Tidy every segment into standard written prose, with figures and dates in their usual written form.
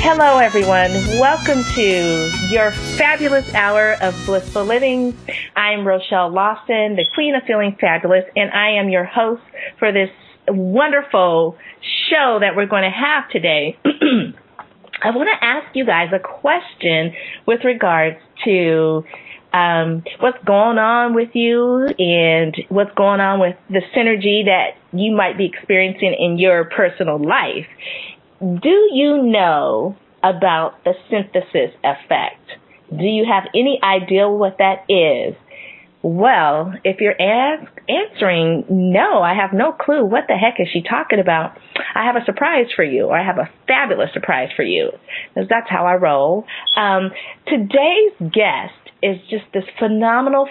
Hello, everyone. Welcome to your fabulous hour of Blissful Living. I'm Rochelle Lawson, the queen of feeling fabulous, and I am your host for this wonderful show that we're going to have today. I want to ask you guys a question with regards to what's going on with you and what's going on with the synergy that you might be experiencing in your personal life. Do you know about the synthesis effect? Do you have any idea what that is? Well, if you're answering, no, I have no clue. What the heck is she talking about? I have a surprise for you, or I have a fabulous surprise for you, because that's how I roll. Today's guest is just this phenomenal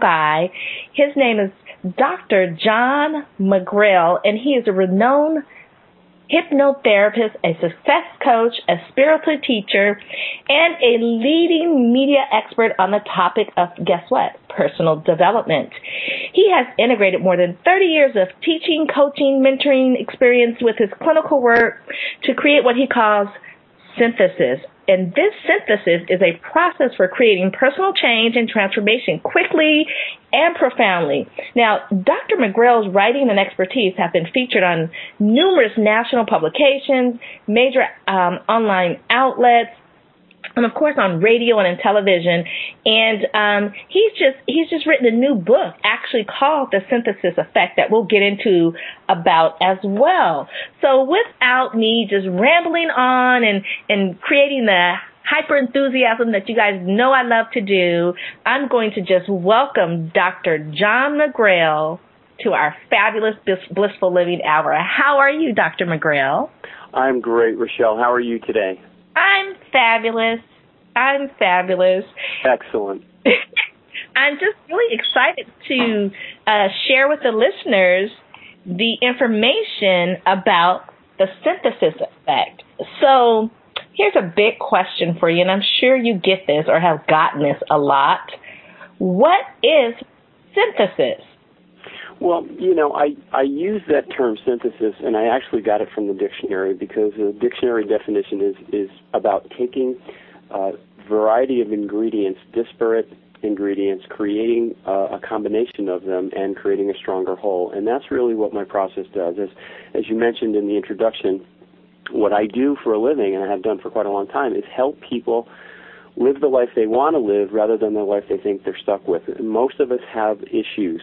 guy. His name is Dr. John McGrail, and he is a renowned hypnotherapist, a success coach, a spiritual teacher, and a leading media expert on the topic of, guess what, personal development. He has integrated more than 30 years of teaching, coaching, mentoring experience with his clinical work to create what he calls synthesis. And this synthesis is a process for creating personal change and transformation quickly and profoundly. Now, Dr. McGrail's writing and expertise have been featured on numerous national publications, major online outlets, and of course on radio and in television. And he's just written a new book actually called The Synthesis Effect that we'll get into about as well. So without me just rambling on and creating the hyper enthusiasm that you guys know I love to do, I'm going to just welcome Dr. John McGrail to our fabulous Blissful Living Hour. How are you, Dr. McGrail? I'm great, Rochelle. How are you today? I'm fabulous. Excellent. I'm just really excited to share with the listeners the information about the synthesis effect. So here's a big question for you, and I'm sure you get this or have gotten this a lot. What is synthesis? Well, you know, I use that term synthesis, and I actually got it from the dictionary, because the dictionary definition is about taking a variety of ingredients, disparate ingredients, creating a combination of them and creating a stronger whole. And that's really what my process does. As you mentioned in the introduction, what I do for a living, and I have done for quite a long time, is help people live the life they want to live rather than the life they think they're stuck with. And most of us have issues.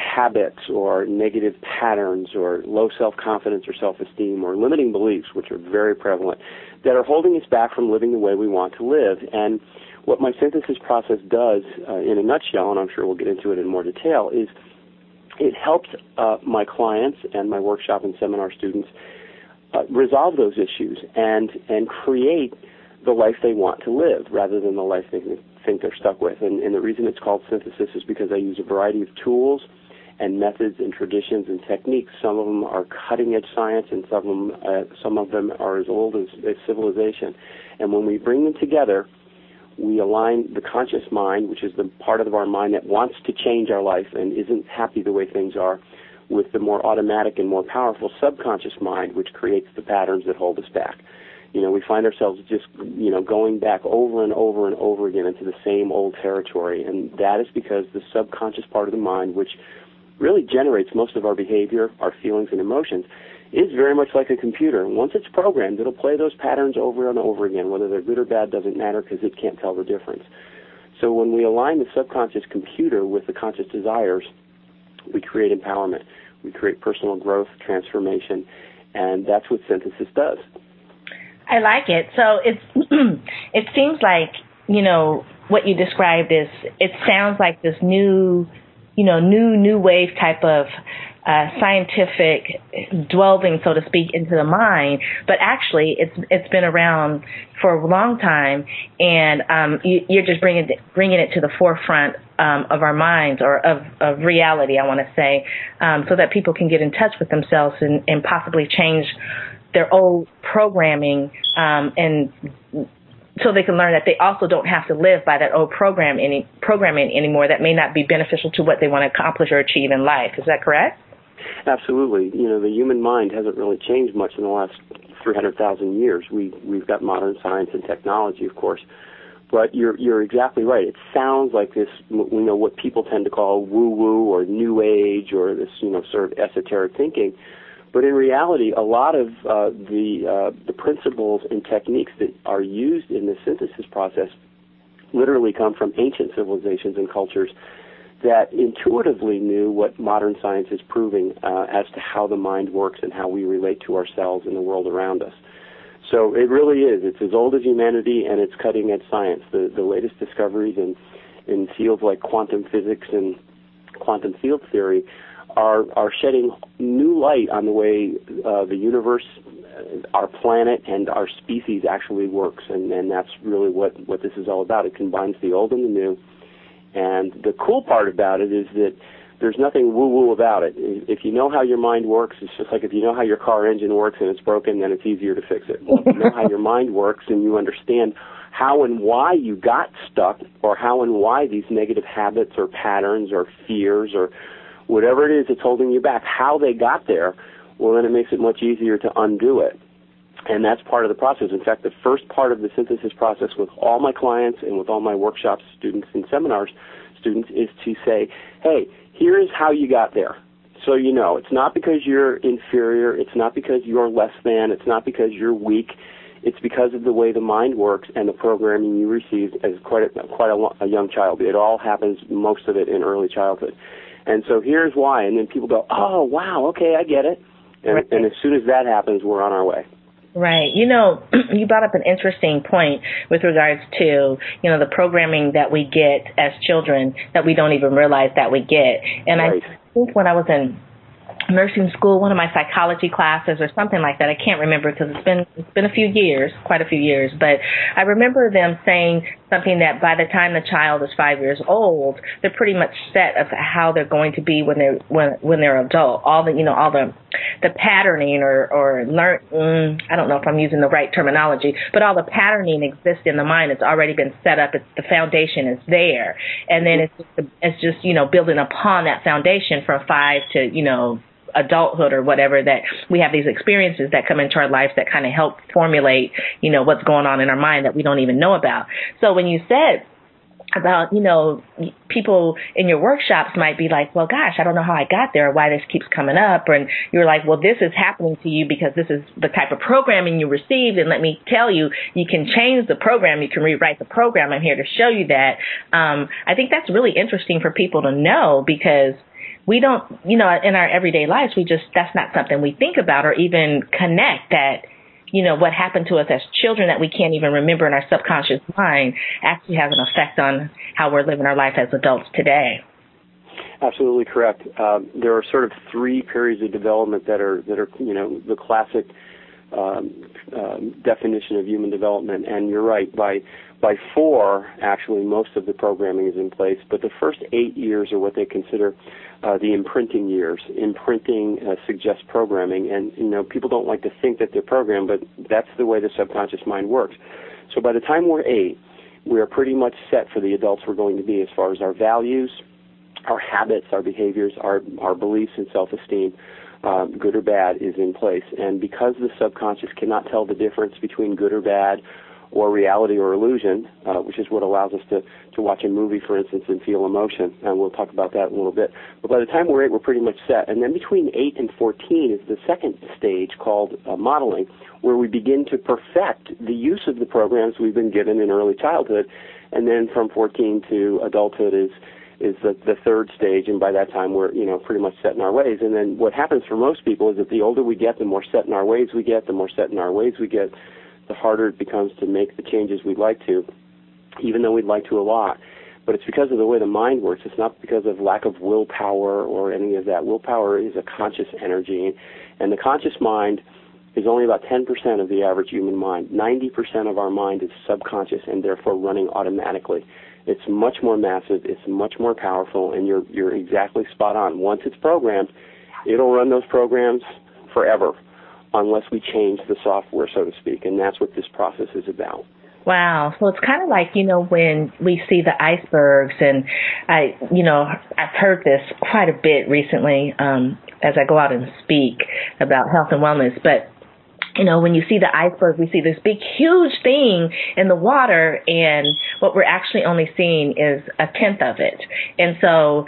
Habits or negative patterns or low self-confidence or self-esteem or limiting beliefs, which are very prevalent, that are holding us back from living the way we want to live. And what my synthesis process does, in a nutshell, and I'm sure we'll get into it in more detail, is it helps my clients and my workshop and seminar students resolve those issues and create the life they want to live rather than the life they think they're stuck with. And the reason it's called synthesis is because I use a variety of tools and methods and traditions and techniques. Some of them are cutting-edge science, and some of them are as old as civilization. And when we bring them together, we align the conscious mind, which is the part of our mind that wants to change our life and isn't happy the way things are, with the more automatic and more powerful subconscious mind, which creates the patterns that hold us back. You know, we find ourselves just, you know, going back over and over and over again into the same old territory, and that is because the subconscious part of the mind, which really generates most of our behavior, our feelings and emotions, is very much like a computer. Once it's programmed, it'll play those patterns over and over again. Whether they're good or bad doesn't matter, because it can't tell the difference. So when we align the subconscious computer with the conscious desires, we create empowerment, we create personal growth, transformation, and that's what synthesis does. I like it. So it seems like, you know, what you described is, it sounds like this new wave type of scientific dwelling, so to speak, into the mind, but actually it's been around for a long time, and you're just bringing it to the forefront of our minds, or of reality, I want to say, so that people can get in touch with themselves and possibly change their old programming, and so they can learn that they also don't have to live by that old programming anymore that may not be beneficial to what they want to accomplish or achieve in life. Is that correct? Absolutely. You know, the human mind hasn't really changed much in the last 300,000 years. We've got modern science and technology, of course. But you're exactly right. It sounds like this, you know, what people tend to call woo-woo or new age or this, you know, sort of esoteric thinking. But in reality, a lot of the principles and techniques that are used in the synthesis process literally come from ancient civilizations and cultures that intuitively knew what modern science is proving as to how the mind works and how we relate to ourselves and the world around us. So it really is. It's as old as humanity, and it's cutting-edge science. The latest discoveries in fields like quantum physics and quantum field theory are shedding new light on the way the universe, our planet, and our species actually works, and that's really what this is all about. It combines the old and the new, and the cool part about it is that there's nothing woo-woo about it. If you know how your mind works, it's just like if you know how your car engine works and it's broken, then it's easier to fix it. Well, if you know how your mind works and you understand how and why you got stuck, or how and why these negative habits or patterns or fears or whatever it is that's holding you back, how they got there, well, then it makes it much easier to undo it. And that's part of the process. In fact, the first part of the synthesis process with all my clients and with all my workshops, students, and seminars students is to say, hey, here is how you got there. So you know, it's not because you're inferior. It's not because you're less than. It's not because you're weak. It's because of the way the mind works and the programming you received as quite a young child. It all happens, most of it, in early childhood. And so here's why. And then people go, oh, wow, okay, I get it. And, right. And as soon as that happens, we're on our way. Right. You know, you brought up an interesting point with regards to, you know, the programming that we get as children that we don't even realize that we get. And right. I think when I was in nursing school, one of my psychology classes or something like that, I can't remember because it's been a few years, quite a few years, but I remember them saying something that by the time the child is 5 years old, they're pretty much set of how they're going to be when they're adult. All the, you know, all the patterning or learn, I don't know if I'm using the right terminology, but all the patterning exists in the mind. It's already been set up. It's, the foundation is there. And then it's just, you know, building upon that foundation from five to, you know, adulthood or whatever, that we have these experiences that come into our lives that kind of help formulate, you know, what's going on in our mind that we don't even know about. So when you said about, you know, people in your workshops might be like, well, gosh, I don't know how I got there, why this keeps coming up. And you're like, well, this is happening to you because this is the type of programming you received. And let me tell you, you can change the program. You can rewrite the program. I'm here to show you that. I think that's really interesting for people to know, because we don't, you know, in our everyday lives, we just, that's not something we think about or even connect that, you know, what happened to us as children that we can't even remember in our subconscious mind actually has an effect on how we're living our life as adults today. Absolutely correct. There are sort of three periods of development that are, you know, the classic definition of human development. And you're right, by 4, actually, most of the programming is in place, but the first 8 years are what they consider the imprinting years. Imprinting suggests programming, and, you know, people don't like to think that they're programmed, but that's the way the subconscious mind works. So by the time we're 8, we're pretty much set for the adults we're going to be as far as our values, our habits, our behaviors, our beliefs and self-esteem, good or bad, is in place. And because the subconscious cannot tell the difference between good or bad, or reality or illusion, which is what allows us to watch a movie, for instance, and feel emotion. And we'll talk about that in a little bit. But by the time we're 8, we're pretty much set. And then between 8 and 14 is the second stage called modeling, where we begin to perfect the use of the programs we've been given in early childhood. And then from 14 to adulthood is the third stage, and by that time we're, you know, pretty much set in our ways. And then what happens for most people is that the older we get, the more set in our ways we get, the harder it becomes to make the changes we'd like to, even though we'd like to a lot. But it's because of the way the mind works. It's not because of lack of willpower or any of that. Willpower is a conscious energy, and the conscious mind is only about 10% of the average human mind. 90% of our mind is subconscious and therefore running automatically. It's much more massive, it's much more powerful, and you're exactly spot on. Once it's programmed, it'll run those programs forever unless we change the software, so to speak, and that's what this process is about. Wow. So it's kind of like, you know, when we see the icebergs, and I've heard this quite a bit recently as I go out and speak about health and wellness, but you know, when you see the iceberg, we see this big, huge thing in the water, and what we're actually only seeing is a tenth of it. And so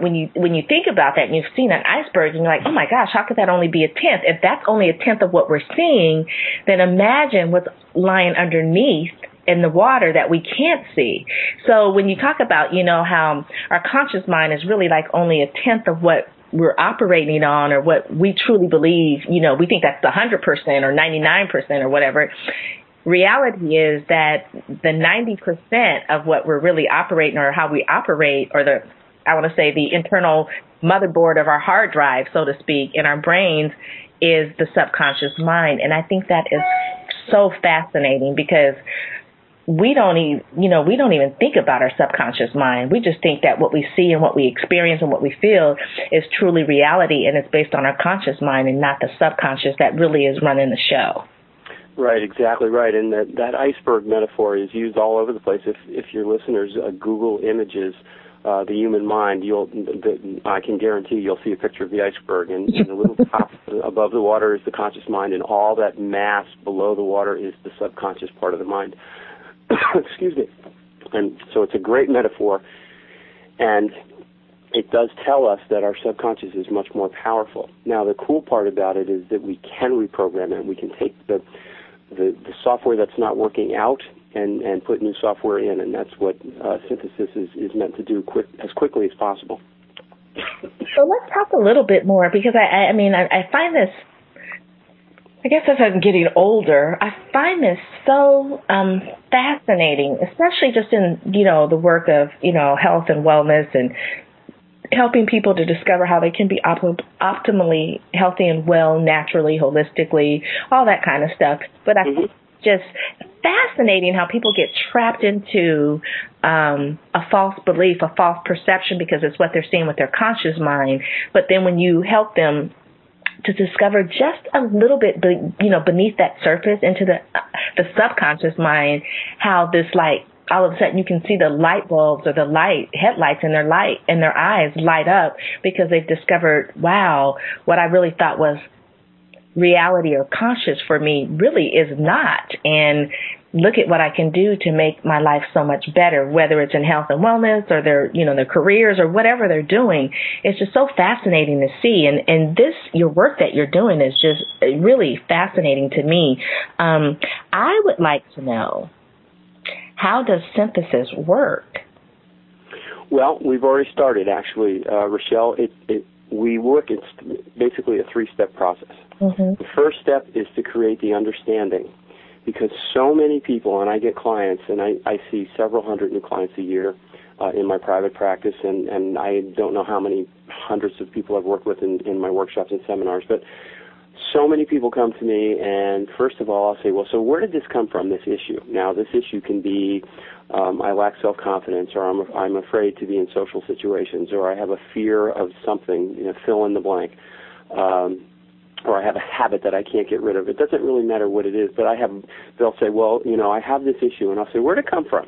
when you think about that, and you've seen an iceberg, and you're like, oh, my gosh, how could that only be a tenth? If that's only a tenth of what we're seeing, then imagine what's lying underneath in the water that we can't see. So when you talk about, you know, how our conscious mind is really like only a tenth of what we're operating on or what we truly believe, you know, we think that's 100% or 99% or whatever. Reality is that the 90% of what we're really operating or how we operate, or the internal motherboard of our hard drive, so to speak, in our brains is the subconscious mind. And I think that is so fascinating because we don't even think about our subconscious mind. We just think that what we see and what we experience and what we feel is truly reality, and it's based on our conscious mind and not the subconscious that really is running the show. Right, exactly right. And that iceberg metaphor is used all over the place. If your listeners Google images, the human mind, I can guarantee you'll see a picture of the iceberg, and the little top above the water is the conscious mind, and all that mass below the water is the subconscious part of the mind. Excuse me. And so it's a great metaphor, and it does tell us that our subconscious is much more powerful. Now, the cool part about it is that we can reprogram it. We can take the software that's not working out and put new software in, and that's what synthesis is meant to do as quickly as possible. So let's talk a little bit more, because I find this, I guess as I'm getting older, I find this so fascinating, especially just in, you know, the work of, you know, health and wellness and helping people to discover how they can be optimally healthy and well, naturally, holistically, all that kind of stuff. But I think it's just fascinating how people get trapped into a false belief, a false perception, because it's what they're seeing with their conscious mind. But then when you help them to discover just a little bit, you know, beneath that surface into the subconscious mind, how this, like, all of a sudden you can see the light bulbs or the headlights in their eyes light up because they've discovered, wow, what I really thought was reality or conscious for me really is not. And look at what I can do to make my life so much better, whether it's in health and wellness or their careers or whatever they're doing. It's just so fascinating to see. And this, your work that you're doing is just really fascinating to me. I would like to know, how does synthesis work? Well, we've already started, actually, Rochelle. It's basically a three-step process. Mm-hmm. The first step is to create the understanding, because so many people, and I get clients, and I see several hundred new clients a year in my private practice, and I don't know how many hundreds of people I've worked with in my workshops and seminars, but so many people come to me, and first of all, I'll say, well, so where did this come from, this issue? Now, this issue can be I lack self-confidence, or I'm afraid to be in social situations, or I have a fear of something, you know, fill in the blank. Or I have a habit that I can't get rid of. It doesn't really matter what it is, but they'll say, well, you know, I have this issue, and I'll say, where'd it come from?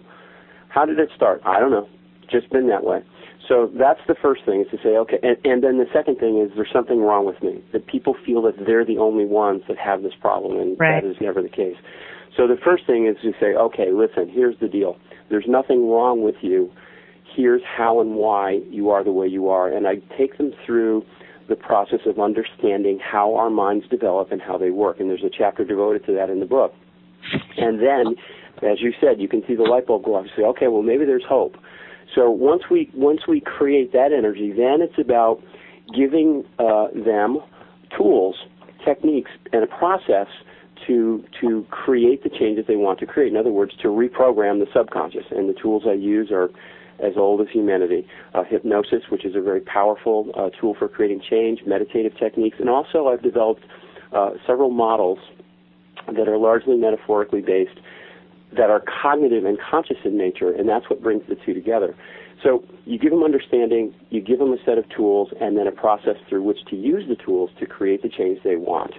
How did it start? I don't know. Just been that way. So that's the first thing, is to say, okay, and then the second thing is, there's something wrong with me, that people feel that they're the only ones that have this problem, and right, that is never the case. So the first thing is to say, okay, listen, here's the deal. There's nothing wrong with you. Here's how and why you are the way you are, and I take them through the process of understanding how our minds develop and how they work. And there's a chapter devoted to that in the book. And then, as you said, you can see the light bulb go off and say, okay, well, maybe there's hope. So once we create that energy, then it's about giving them tools, techniques, and a process to create the changes they want to create. In other words, to reprogram the subconscious. And the tools I use are as old as humanity. Hypnosis, which is a very powerful tool for creating change, meditative techniques, and also I've developed several models that are largely metaphorically based that are cognitive and conscious in nature, and that's what brings the two together. So you give them understanding, you give them a set of tools, and then a process through which to use the tools to create the change they want,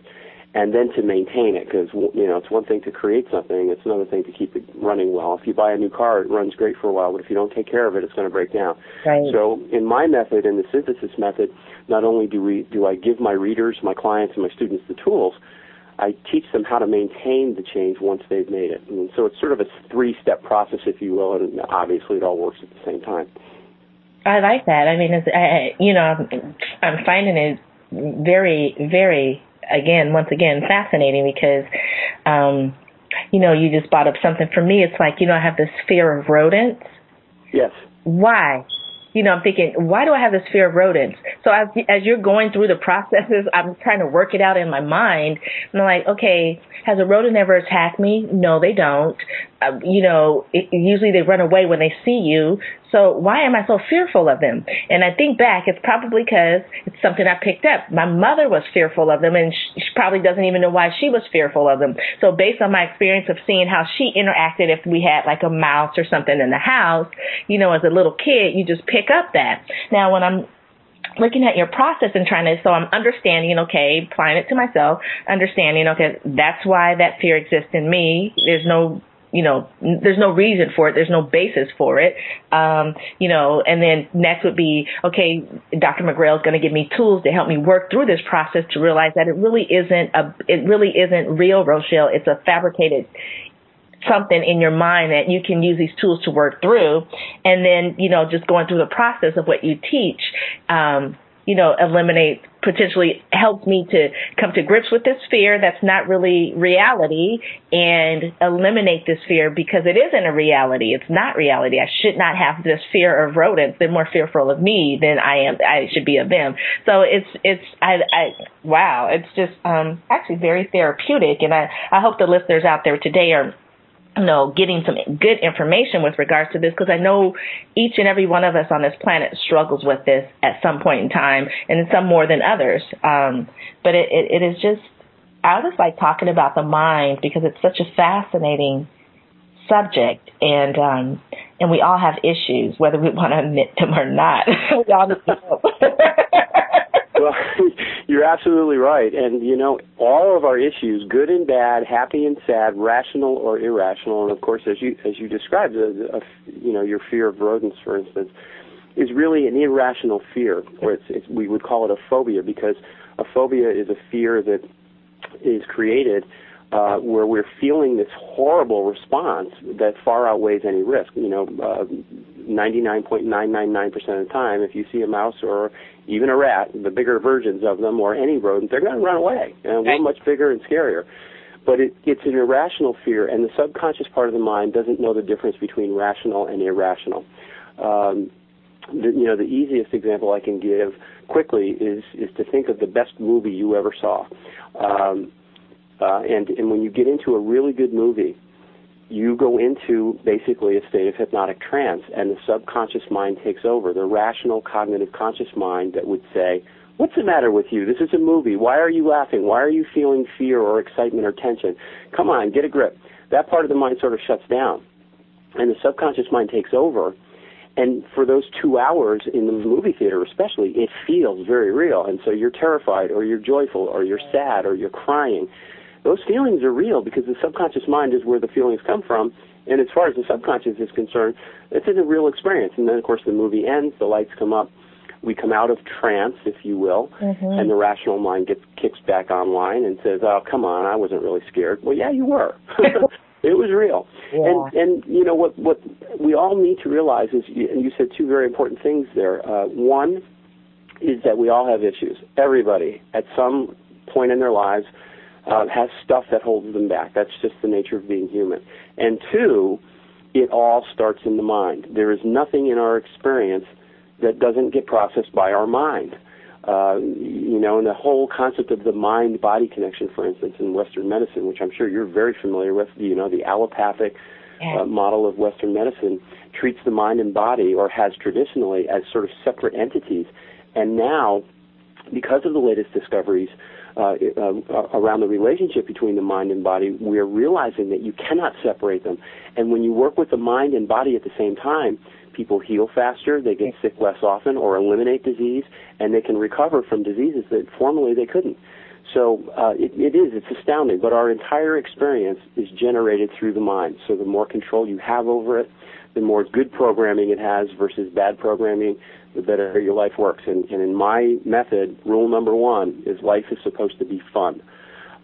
and then to maintain it, because it's one thing to create something, it's another thing to keep it running well. If you buy a new car, it runs great for a while, but if you don't take care of it, it's going to break down. Right. So in my method, in the synthesis method, not only do I give my readers, my clients, and my students the tools, I teach them how to maintain the change once they've made it. And so it's sort of a three-step process, if you will, and obviously it all works at the same time. I like that. I mean, I'm finding it very, very, once again, fascinating because, you just brought up something. For me, it's like, I have this fear of rodents. Yes. Why? I'm thinking, why do I have this fear of rodents? So as you're going through the processes, I'm trying to work it out in my mind. And I'm like, okay, has a rodent ever attacked me? No, they don't. Usually they run away when they see you. So why am I so fearful of them? And I think back, it's probably because it's something I picked up. My mother was fearful of them, and she probably doesn't even know why she was fearful of them. So based on my experience of seeing how she interacted, if we had like a mouse or something in the house, as a little kid, you just pick up that. Now, when I'm looking at your process and I'm understanding, applying it to myself, understanding, that's why that fear exists in me. There's no reason for it. There's no basis for it. And then next would be, okay, Dr. McGrail is going to give me tools to help me work through this process to realize that it really isn't real, Rochelle. It's a fabricated something in your mind that you can use these tools to work through. And then, just going through the process of what you teach, eliminate potentially helped me to come to grips with this fear that's not really reality and eliminate this fear because it isn't a reality. It's not reality. I should not have this fear of rodents. They're more fearful of me than I should be of them. So it's just actually very therapeutic. And I hope the listeners out there today are getting some good information with regards to this, because I know each and every one of us on this planet struggles with this at some point in time, and some more than others. But it is just, I just like talking about the mind because it's such a fascinating subject, and we all have issues, whether we want to admit them or not. We all need help. Well, you're absolutely right. And, all of our issues, good and bad, happy and sad, rational or irrational, and, of course, as you described, your fear of rodents, for instance, is really an irrational fear, or we would call it a phobia, because a phobia is a fear that is created where we're feeling this horrible response that far outweighs any risk. 99.999% of the time, if you see a mouse or even a rat, the bigger versions of them, or any rodent, they're going to run away. And we're much bigger and scarier. But it's an irrational fear, and the subconscious part of the mind doesn't know the difference between rational and irrational. The easiest example I can give quickly is to think of the best movie you ever saw. And when you get into a really good movie, you go into basically a state of hypnotic trance, and the subconscious mind takes over. The rational, cognitive, conscious mind that would say, what's the matter with you? This is a movie. Why are you laughing? Why are you feeling fear or excitement or tension? Come on, get a grip. That part of the mind sort of shuts down, and the subconscious mind takes over. And for those 2 hours in the movie theater especially, it feels very real. And so you're terrified, or you're joyful, or you're sad, or you're crying. Those feelings are real because the subconscious mind is where the feelings come from, and as far as the subconscious is concerned, it's a real experience. And then, of course, the movie ends, the lights come up, we come out of trance, if you will, and the rational mind kicks back online and says, oh, come on, I wasn't really scared. Well, yeah, you were. It was real. Yeah. And what we all need to realize is, and you said two very important things there. One is that we all have issues. Everybody, at some point in their lives, has stuff that holds them back. That's just the nature of being human. And two, it all starts in the mind. There is nothing in our experience that doesn't get processed by our mind. and the whole concept of the mind-body connection, for instance, in Western medicine, which I'm sure you're very familiar with, the allopathic model of Western medicine treats the mind and body, or has traditionally, as sort of separate entities. And now, because of the latest discoveries around the relationship between the mind and body, we're realizing that you cannot separate them. And when you work with the mind and body at the same time, people heal faster, they get sick less often, or eliminate disease, and they can recover from diseases that formerly they couldn't. So it's astounding, but our entire experience is generated through the mind. So the more control you have over it, the more good programming it has versus bad programming, the better your life works. And in my method, rule number one is life is supposed to be fun.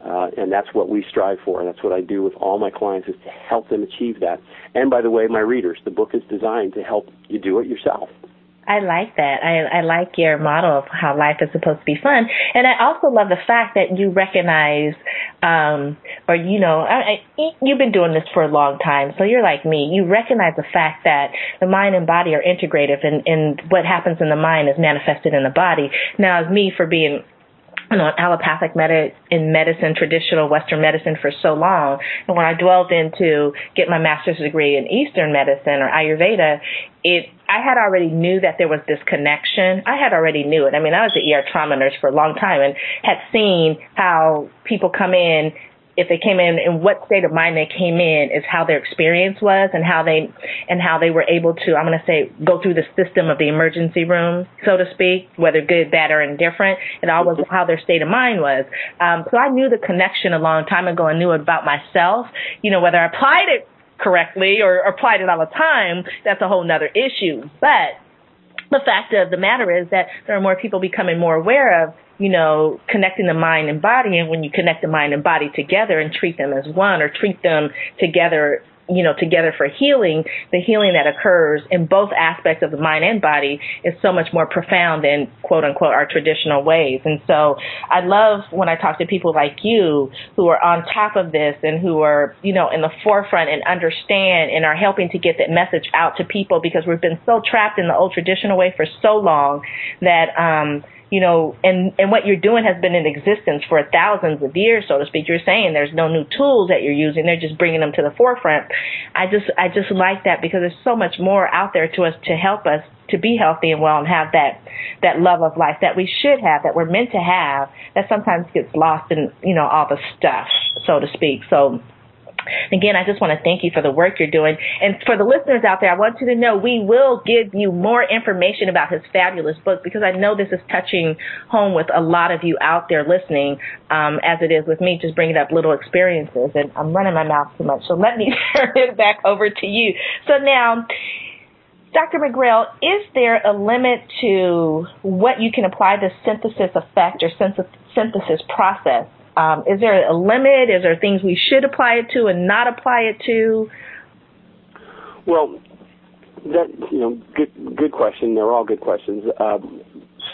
And that's what we strive for, and that's what I do with all my clients, is to help them achieve that. And by the way, my readers, the book is designed to help you do it yourself. I like that. I like your model of how life is supposed to be fun. And I also love the fact that you recognize, you've been doing this for a long time, so you're like me. You recognize the fact that the mind and body are integrative, and what happens in the mind is manifested in the body. Now, as me, for being allopathic medicine, traditional Western medicine for so long. And when I delved into get my master's degree in Eastern medicine or Ayurveda, I had already knew that there was this connection. I had already knew it. I mean, I was an ER trauma nurse for a long time and had seen how people come in, if they came in what state of mind they came in is how their experience was and how they were able to, I'm going to say, go through the system of the emergency room, so to speak, whether good, bad, or indifferent. It all was how their state of mind was. So I knew the connection a long time ago and knew about myself, whether I applied it correctly or applied it all the time, that's a whole nother issue. But the fact of the matter is that there are more people becoming more aware of connecting the mind and body, and when you connect the mind and body together and treat them as one, or treat them together, together for healing, the healing that occurs in both aspects of the mind and body is so much more profound than, quote unquote, our traditional ways. And so I love when I talk to people like you who are on top of this and who are, in the forefront and understand and are helping to get that message out to people, because we've been so trapped in the old traditional way for so long that, and what you're doing has been in existence for thousands of years, so to speak. You're saying there's no new tools that you're using. They're just bringing them to the forefront. I just like that, because there's so much more out there to us to help us to be healthy and well and have that love of life that we should have, that we're meant to have, that sometimes gets lost in, all the stuff, so to speak. So, again, I just want to thank you for the work you're doing. And for the listeners out there, I want you to know we will give you more information about his fabulous book, because I know this is touching home with a lot of you out there listening, as it is with me, just bringing up little experiences. And I'm running my mouth too much, so let me turn it back over to you. So now, Dr. McGrail, is there a limit to what you can apply the synthesis effect or synthesis process? Is there a limit? Is there things we should apply it to and not apply it to? Well, good question. They're all good questions.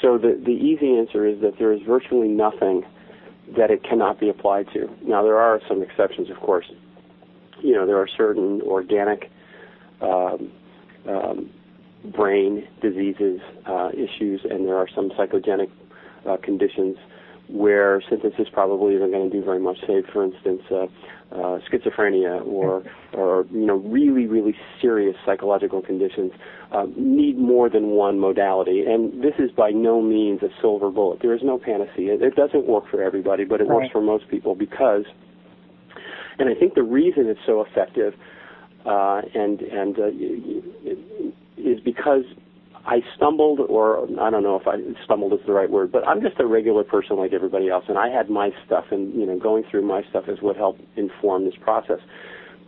So the easy answer is that there is virtually nothing that it cannot be applied to. Now, there are some exceptions, of course. There are certain organic brain diseases, issues, and there are some psychogenic conditions where synthesis probably isn't going to do very much, say, for instance, schizophrenia or really, really serious psychological conditions need more than one modality. And this is by no means a silver bullet. There is no panacea. It doesn't work for everybody, but it works for most people because, and I think the reason it's so effective is because I stumbled, or I don't know if I stumbled is the right word, but I'm just a regular person like everybody else, and I had my stuff, and going through my stuff is what helped inform this process.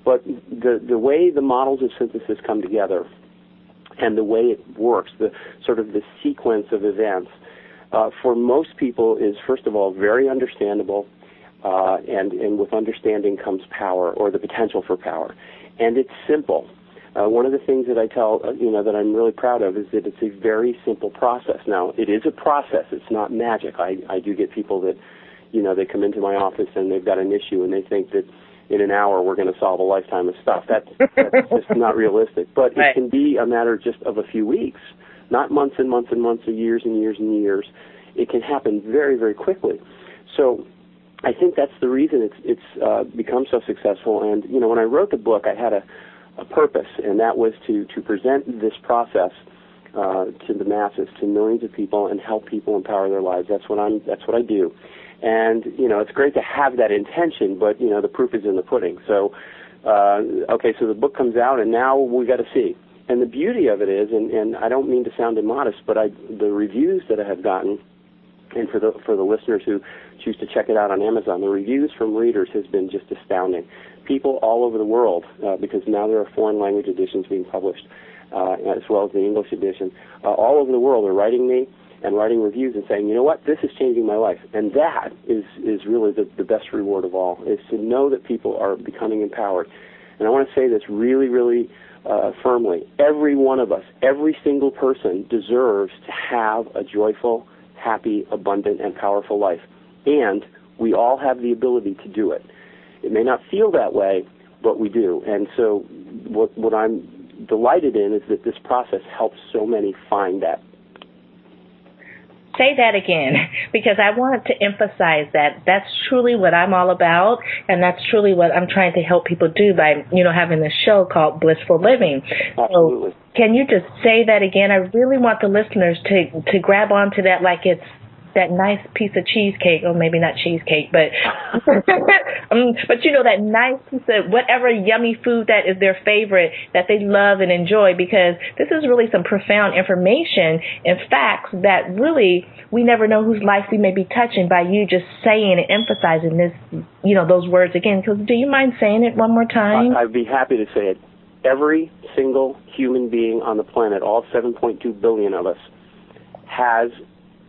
But the way the models of synthesis come together and the way it works, the sort of the sequence of events, for most people is, first of all, very understandable, and with understanding comes power, or the potential for power. And it's simple. One of the things that I tell, that I'm really proud of is that it's a very simple process. Now, it is a process. It's not magic. I do get people that, they come into my office and they've got an issue and they think that in an hour we're going to solve a lifetime of stuff. That's just not realistic. But it can be a matter just of a few weeks, not months and months and months or years and years and years. it can happen very, very quickly. So I think that's the reason it's become so successful. And, you know, when I wrote the book, I had a purpose, and that was to present this process to the masses, to millions of people, and help people empower their lives. That's what I do. And, you know, it's great to have that intention, but, you know, the proof is in the pudding. So, okay, so the book comes out, and now we got to see. And the beauty of it is, and I don't mean to sound immodest, but the reviews that I have gotten, and for the listeners who choose to check it out on Amazon, the reviews from readers has been just astounding. People all over the world, because now there are foreign language editions being published, as well as the English edition, all over the world are writing me and writing reviews and saying, you know what, this is changing my life. And that is really the best reward of all, is to know that people are becoming empowered. And I want to say this really, really firmly. Every one of us, every single person deserves to have a joyful, happy, abundant, and powerful life. And we all have the ability to do it. It may not feel that way, but we do. And so what I'm delighted in is that this process helps so many find that. Say that again, because I want to emphasize that that's truly what I'm all about, and that's truly what I'm trying to help people do by, you know, having this show called Blissful Living. Absolutely. So can you just say that again? I really want the listeners to grab onto that like it's that nice piece of cheesecake, or maybe not cheesecake, but but you know, that nice piece of whatever yummy food that is their favorite that they love and enjoy, because this is really some profound information and facts that really we never know whose life we may be touching by you just saying and emphasizing this, you know, those words again. Because do you mind saying it one more time? I'd be happy to say it. Every single human being on the planet, all 7.2 billion of us, has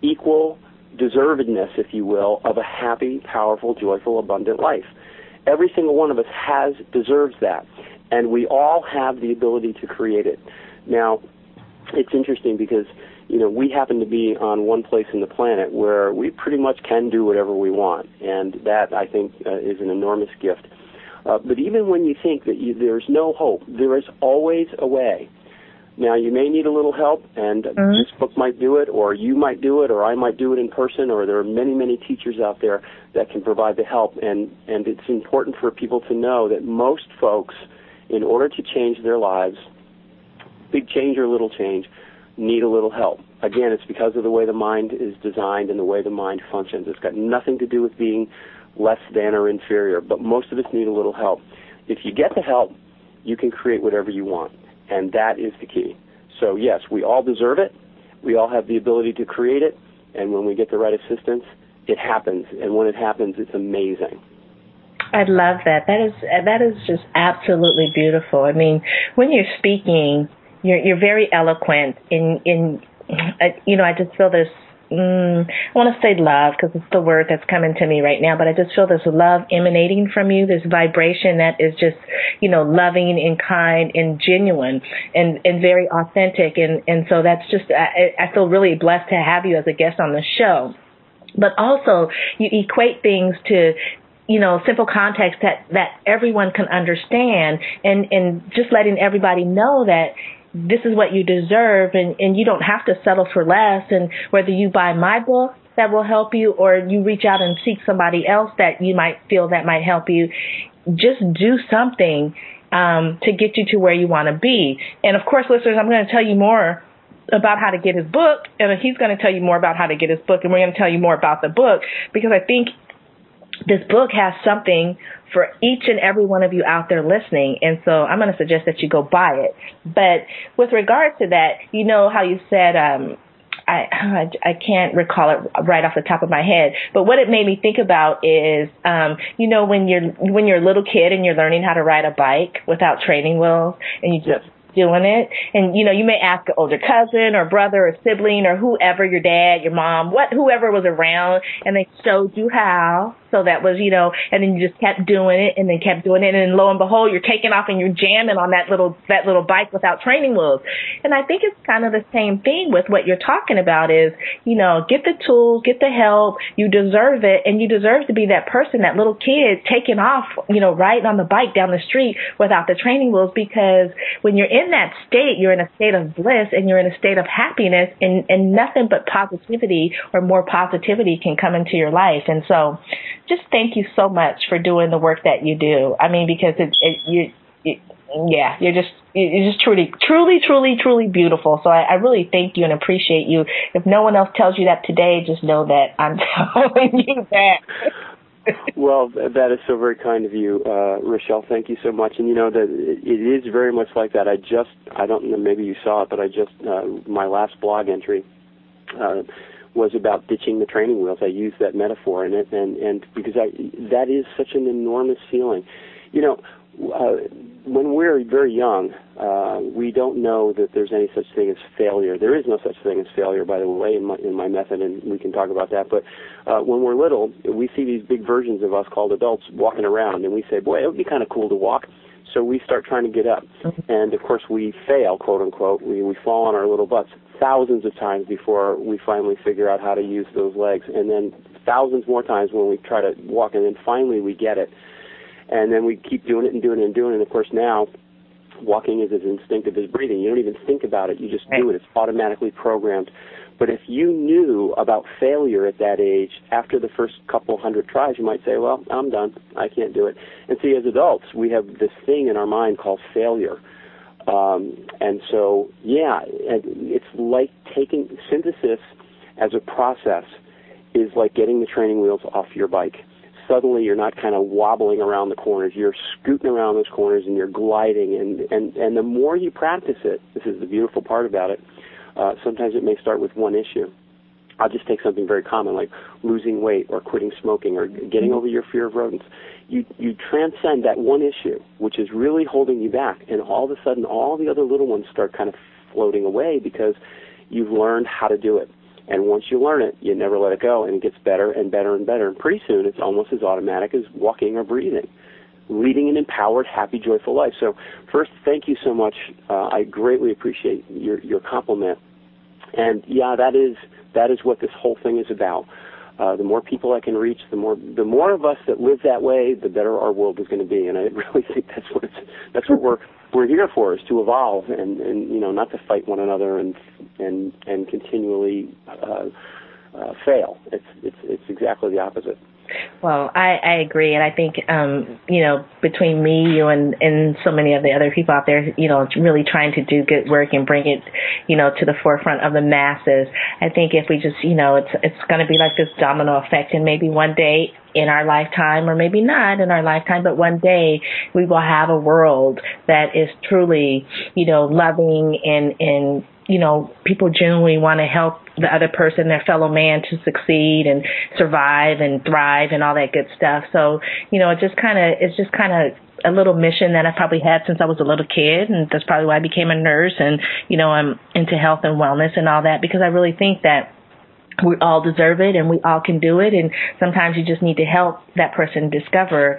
equal deservedness, if you will, of a happy, powerful, joyful, abundant life. Every single one of us deserves that, and we all have the ability to create it. Now, it's interesting because, you know, we happen to be on one place in the planet where we pretty much can do whatever we want, and that, I think, is an enormous gift. But even when you think that there's no hope, there is always a way. Now, you may need a little help, and this book might do it, or you might do it, or I might do it in person, or there are many, many teachers out there that can provide the help. And it's important for people to know that most folks, in order to change their lives, big change or little change, need a little help. Again, it's because of the way the mind is designed and the way the mind functions. It's got nothing to do with being less than or inferior, but most of us need a little help. If you get the help, you can create whatever you want. And that is the key. So, yes, we all deserve it. We all have the ability to create it. And when we get the right assistance, it happens. And when it happens, it's amazing. I love that. That is just absolutely beautiful. I mean, when you're speaking, you're very eloquent. You know, I just feel this, I want to say love because it's the word that's coming to me right now, but I just feel this love emanating from you, this vibration that is just, you know, loving and kind and genuine and very authentic. And so that's just, I feel really blessed to have you as a guest on the show. But also you equate things to, you know, simple context that everyone can understand, and just letting everybody know that this is what you deserve, and you don't have to settle for less. And whether you buy my book that will help you, or you reach out and seek somebody else that you might feel that might help you, just do something to get you to where you want to be. And, of course, listeners, I'm going to tell you more about how to get his book, and he's going to tell you more about how to get his book, and we're going to tell you more about the book, because I think this book has something for each and every one of you out there listening, and so I'm going to suggest that you go buy it. But with regard to that, you know how you said, I can't recall it right off the top of my head, but what it made me think about is, you know, when you're a little kid and you're learning how to ride a bike without training wheels, and you just doing it, and you know, you may ask an older cousin or brother or sibling or whoever, your dad, your mom, whoever was around, and they showed you how. So that was, you know, and then you just kept doing it, and then kept doing it, and then lo and behold, you're taking off and you're jamming on that little bike without training wheels. And I think it's kind of the same thing with what you're talking about is, you know, get the tools, get the help, you deserve it, and you deserve to be that person, that little kid taking off, you know, riding on the bike down the street without the training wheels, because when you're in in that state, you're in a state of bliss and you're in a state of happiness, and nothing but positivity or more positivity can come into your life. And so just thank you so much for doing the work that you do. I mean, because you're just truly beautiful. So I really thank you and appreciate you. If no one else tells you that today, just know that I'm telling you that. Well, that is so very kind of you, Rochelle. Thank you so much. And you know that it is very much like that. I don't know, maybe you saw it, but my last blog entry was about ditching the training wheels. I used that metaphor in it, and because that is such an enormous feeling. You know, when we're very young, we don't know that there's any such thing as failure. There is no such thing as failure, by the way, in my method, and we can talk about that. But when we're little, we see these big versions of us called adults walking around, and we say, boy, it would be kind of cool to walk. So we start trying to get up. And, of course, we fail, quote, unquote. We fall on our little butts thousands of times before we finally figure out how to use those legs, and then thousands more times when we try to walk, and then finally we get it. And then we keep doing it and doing it and doing it. And, of course, now walking is as instinctive as breathing. You don't even think about it. You just do it. It's automatically programmed. But if you knew about failure at that age, after the first couple hundred tries, you might say, well, I'm done. I can't do it. And see, as adults, we have this thing in our mind called failure. And so, yeah, it's like taking synthesis as a process is like getting the training wheels off your bike. Suddenly you're not kind of wobbling around the corners. You're scooting around those corners and you're gliding. And the more you practice it, this is the beautiful part about it, sometimes it may start with one issue. I'll just take something very common like losing weight or quitting smoking or getting over your fear of rodents. You transcend that one issue, which is really holding you back, and all of a sudden all the other little ones start kind of floating away because you've learned how to do it. And once you learn it, you never let it go, and it gets better and better and better. And pretty soon, it's almost as automatic as walking or breathing, leading an empowered, happy, joyful life. So first, thank you so much. I greatly appreciate your compliment. And, yeah, that is what this whole thing is about. The more people I can reach, the more of us that live that way, the better our world is going to be. And I really think that's what we're here for, is to evolve and you know, not to fight one another and continually fail. It's exactly the opposite. Well, I agree, and I think, you know, between me, you, and so many of the other people out there, you know, really trying to do good work and bring it, you know, to the forefront of the masses, I think if we just, you know, it's going to be like this domino effect, and maybe one day in our lifetime, or maybe not in our lifetime, but one day we will have a world that is truly, you know, loving and you know, people genuinely want to help the other person, their fellow man, to succeed and survive and thrive and all that good stuff. So, you know, it's just kind of a little mission that I've probably had since I was a little kid, and that's probably why I became a nurse, and, you know, I'm into health and wellness and all that, because I really think that we all deserve it and we all can do it, and sometimes you just need to help that person discover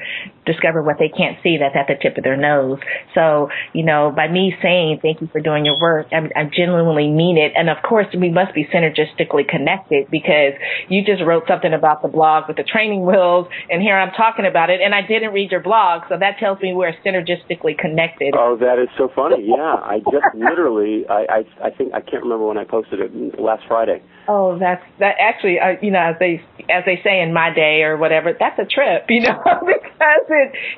what they can't see that's at the tip of their nose. So, you know, by me saying thank you for doing your work, I genuinely mean it. And, of course, we must be synergistically connected, because you just wrote something about the blog with the training wheels, and here I'm talking about it, and I didn't read your blog, so that tells me we're synergistically connected. Oh, that is so funny. Yeah, I just literally, I think, I can't remember when I posted it, last Friday. Oh, that actually, you know, as they say in my day or whatever, that's a trip, you know, because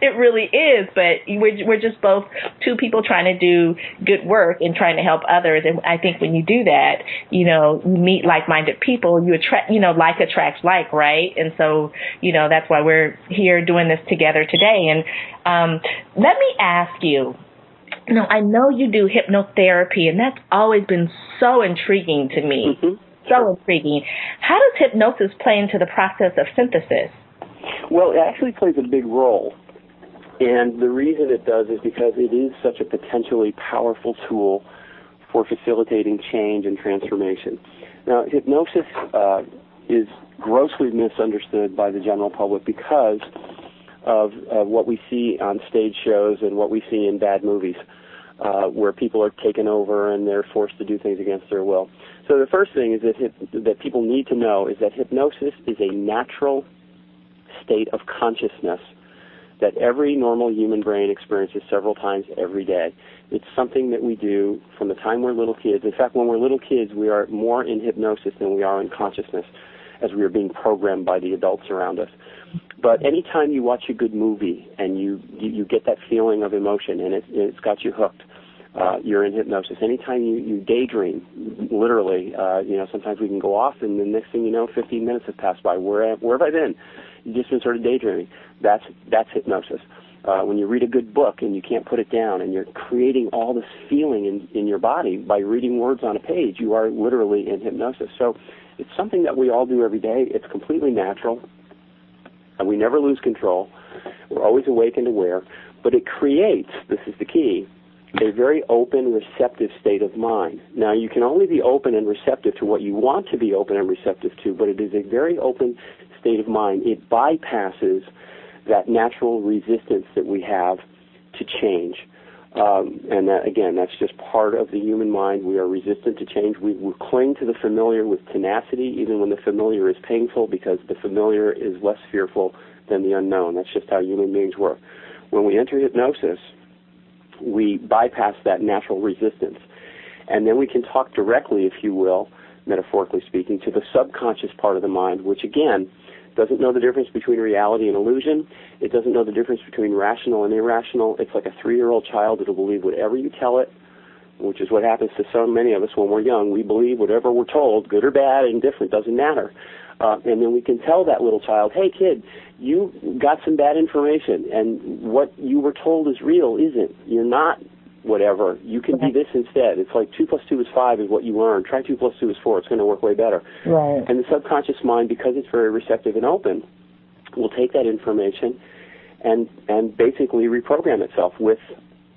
it really is. But we're just both two people trying to do good work and trying to help others. And I think when you do that, you know, you meet like-minded people, you attract, you know, like attracts like, right? And so, you know, that's why we're here doing this together today. And let me ask you, you know, I know you do hypnotherapy, and that's always been so intriguing to me. Mm-hmm. So intriguing. How does hypnosis play into the process of synthesis? Well, it actually plays a big role. And the reason it does is because it is such a potentially powerful tool for facilitating change and transformation. Now, hypnosis is grossly misunderstood by the general public because of what we see on stage shows and what we see in bad movies, where people are taken over and they're forced to do things against their will. So the first thing is that people need to know is that hypnosis is a natural state of consciousness that every normal human brain experiences several times every day. It's something that we do from the time we're little kids. In fact, when we're little kids, we are more in hypnosis than we are in consciousness, as we are being programmed by the adults around us. But anytime you watch a good movie and you get that feeling of emotion and it's got you hooked, you're in hypnosis. Anytime you daydream, literally, sometimes we can go off and the next thing you know, 15 minutes have passed by. Where have I been? You've just been sort of daydreaming. That's hypnosis. When you read a good book and you can't put it down and you're creating all this feeling in your body by reading words on a page, you are literally in hypnosis. So it's something that we all do every day. It's completely natural, and we never lose control. We're always awake and aware, but it creates, this is the key, a very open, receptive state of mind. Now, you can only be open and receptive to what you want to be open and receptive to, but it is a very open state of mind. It bypasses that natural resistance that we have to change. And that, again, that's just part of the human mind. We are resistant to change. We cling to the familiar with tenacity, even when the familiar is painful, because the familiar is less fearful than the unknown. That's just how human beings work. When we enter hypnosis, we bypass that natural resistance. And then we can talk directly, if you will, metaphorically speaking, to the subconscious part of the mind, which, again, doesn't know the difference between reality and illusion. It doesn't know the difference between rational and irrational. It's like a 3-year-old child. It'll believe whatever you tell it, which is what happens to so many of us when we're young. We believe whatever we're told, good or bad, indifferent, doesn't matter. And then we can tell that little child, hey, kid, you got some bad information, and what you were told is real isn't. You're not whatever. You can do this instead. It's like 2 plus 2 is 5 is what you learn. Try 2 plus 2 is 4. It's going to work way better. Right. And the subconscious mind, because it's very receptive and open, will take that information and basically reprogram itself with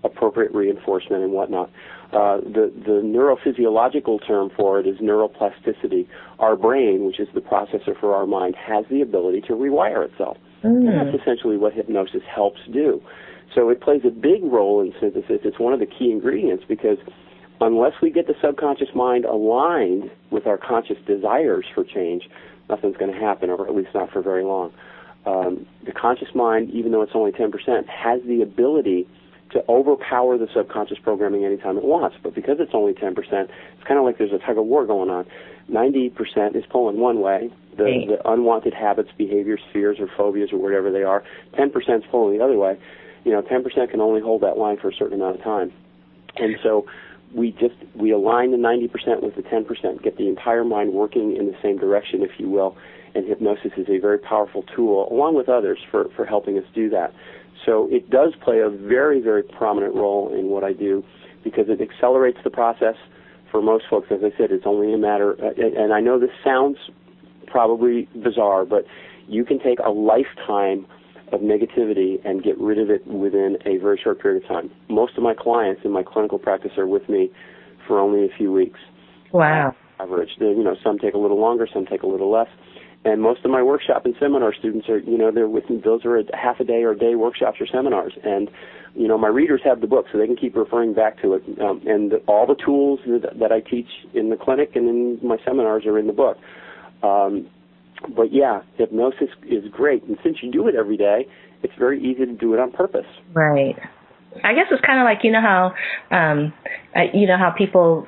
appropriate reinforcement and whatnot. The neurophysiological term for it is neuroplasticity. Our brain, which is the processor for our mind, has the ability to rewire itself. Mm. And that's essentially what hypnosis helps do. So it plays a big role in synthesis. It's one of the key ingredients, because unless we get the subconscious mind aligned with our conscious desires for change, nothing's going to happen, or at least not for very long. The conscious mind, even though it's only 10%, has the ability to overpower the subconscious programming anytime it wants. But because it's only 10%, it's kind of like there's a tug-of-war going on. 90% is pulling one way, the unwanted habits, behaviors, fears, or phobias, or whatever they are. 10% is pulling the other way. 10% can only hold that line for a certain amount of time. And so we align the 90% with the 10%, get the entire mind working in the same direction, if you will, and hypnosis is a very powerful tool, along with others, for helping us do that. So it does play a very, very prominent role in what I do, because it accelerates the process. For most folks, as I said, it's only a matter, and I know this sounds probably bizarre, but you can take a lifetime of negativity and get rid of it within a very short period of time. Most of my clients in my clinical practice are with me for only a few weeks. Wow. Average. Some take a little longer, some take a little less. And most of my workshop and seminar students are, they're with me. Those are a half a day or day workshops or seminars. And, my readers have the book, so they can keep referring back to it. And all the tools that I teach in the clinic and in my seminars are in the book. But, yeah, hypnosis is great. And since you do it every day, it's very easy to do it on purpose. Right. I guess it's kind of like, how people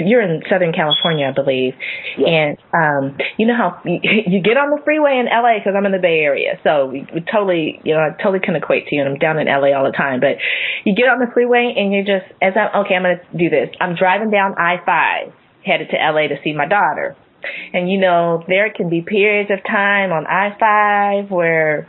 you're in Southern California, I believe. Yes. And how you get on the freeway in L.A., because I'm in the Bay Area, so we totally, I totally can equate to you, and I'm down in L.A. all the time, but you get on the freeway and you're just, I'm going to do this. I'm driving down I-5, headed to L.A. to see my daughter. And, there can be periods of time on I-5 where,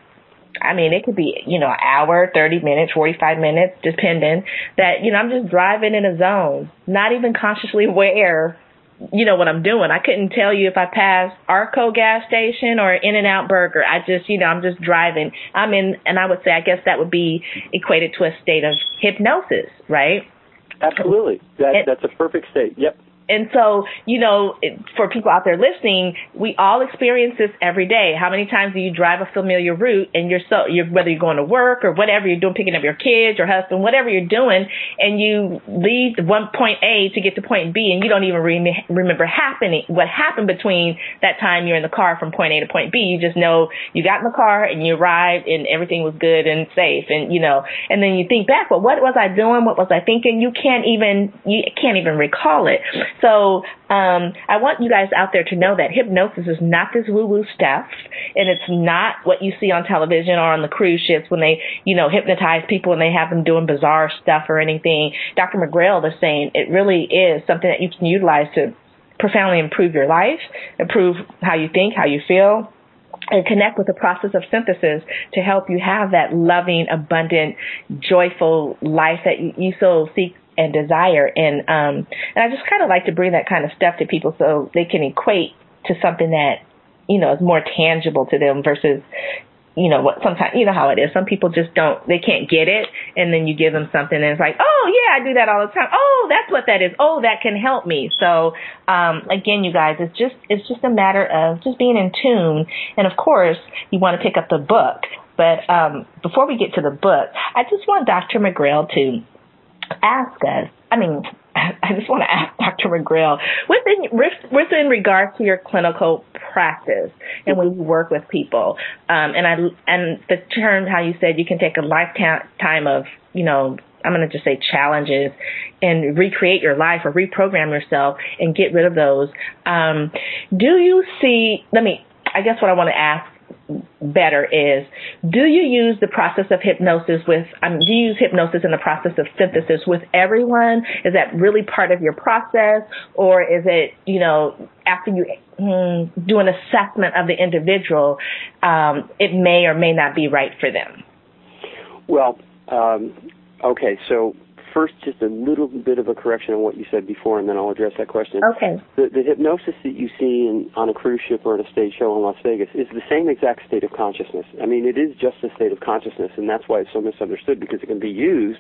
it could be, an hour, 30 minutes, 45 minutes, depending, that, I'm just driving in a zone, not even consciously aware, what I'm doing. I couldn't tell you if I passed Arco gas station or In-N-Out Burger. I just, I'm just driving. And I would say, I guess that would be equated to a state of hypnosis, right? Absolutely. That's a perfect state. Yep. And so, you know, for people out there listening, we all experience this every day. How many times do you drive a familiar route and whether you're going to work or whatever you're doing, picking up your kids, your husband, whatever you're doing, and you leave one point A to get to point B, and you don't even remember what happened between that time you're in the car from point A to point B. You just know you got in the car and you arrived and everything was good and safe, and you know, and then you think back, well, what was I doing? What was I thinking? You can't even recall it. So I want you guys out there to know that hypnosis is not this woo-woo stuff, and it's not what you see on television or on the cruise ships when they, you know, hypnotize people and they have them doing bizarre stuff or anything. Dr. McGrail is saying it really is something that you can utilize to profoundly improve your life, improve how you think, how you feel, and connect with the process of synthesis to help you have that loving, abundant, joyful life that you so seek and desire. And I just kind of like to bring that kind of stuff to people so they can equate to something that, you know, is more tangible to them versus, you know, what sometimes, you know how it is. Some people just they can't get it. And then you give them something and it's like, oh yeah, I do that all the time. Oh, that's what that is. Oh, that can help me. So, again, you guys, it's just a matter of just being in tune. And of course you want to pick up the book. But, before we get to the book, I just want Dr. McGrail to ask Dr. McGrail, within regards to your clinical practice and when you work with people, and the term how you said you can take a lifetime of, you know, I'm going to just say challenges and recreate your life or reprogram yourself and get rid of those. I guess what I want to ask better is, do you use the process of hypnosis do you use hypnosis in the process of synthesis with everyone? Is that really part of your process, or is it, you know, after you do an assessment of the individual, it may or may not be right for them? Well, okay, so first, just a little bit of a correction on what you said before, and then I'll address that question. Okay. The hypnosis that you see on a cruise ship or at a stage show in Las Vegas is the same exact state of consciousness. I mean, it is just a state of consciousness, and that's why it's so misunderstood, because it can be used